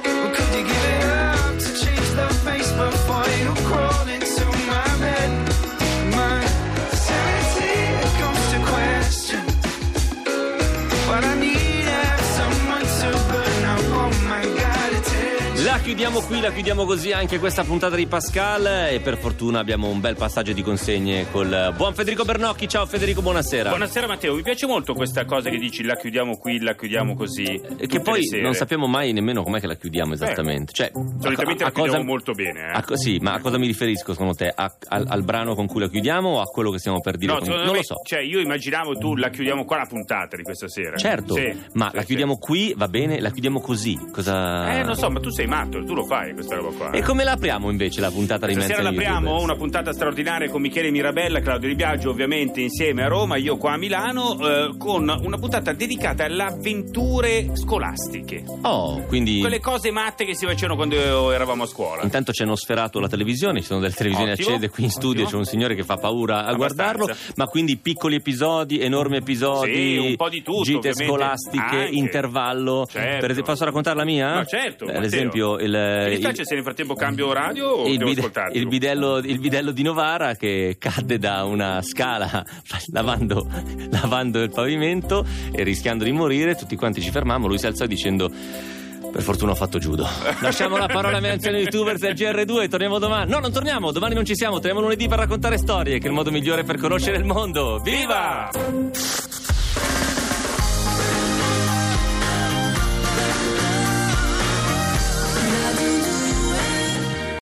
Well, could you give it up to change the face before you crawl into my bed? My La chiudiamo così anche questa puntata di Pascal, e per fortuna abbiamo un bel passaggio di consegne col buon Federico Bernocchi. Ciao Federico, buonasera. Buonasera Matteo, mi piace molto questa cosa che dici, la chiudiamo qui, la chiudiamo così. Che poi non sappiamo mai nemmeno com'è che la chiudiamo esattamente. Cioè, solitamente la chiudiamo molto bene. Sì, ma a cosa mi riferisco secondo te? Al brano con cui la chiudiamo o a quello che stiamo per dire? No, non lo so. Cioè, io immaginavo tu la chiudiamo qua la puntata di questa sera. Certo, sì, ma la chiudiamo qui, va bene, la chiudiamo così. Cosa? Non so, ma tu sei matto. Tu lo fai questa roba qua. E come la apriamo invece la puntata di stasera? La apriamo una puntata straordinaria con Michele Mirabella, Claudio Di Biaggio ovviamente insieme a Roma, io qua a Milano, con una puntata dedicata alle avventure scolastiche. Oh, quindi quelle cose matte che si facevano quando eravamo a scuola. Intanto c'è uno sferato alla televisione, ci sono delle televisioni accese qui in studio, c'è un signore che fa paura a guardarlo, ma quindi piccoli episodi, enormi episodi, sì, un po' di tutto, gite scolastiche, anche intervallo. Certo. Posso raccontare la mia? No, certo. Ad esempio se nel frattempo cambio radio o devo ascoltarlo? Il bidello di Novara che cadde da una scala lavando il pavimento e rischiando di morire, tutti quanti ci fermammo, lui si alzò dicendo: per fortuna ho fatto judo. Lasciamo la parola ai anziani youtubers del GR2 e torniamo domani. No, non torniamo, domani non ci siamo, torniamo lunedì per raccontare storie, che è il modo migliore per conoscere il mondo. Viva!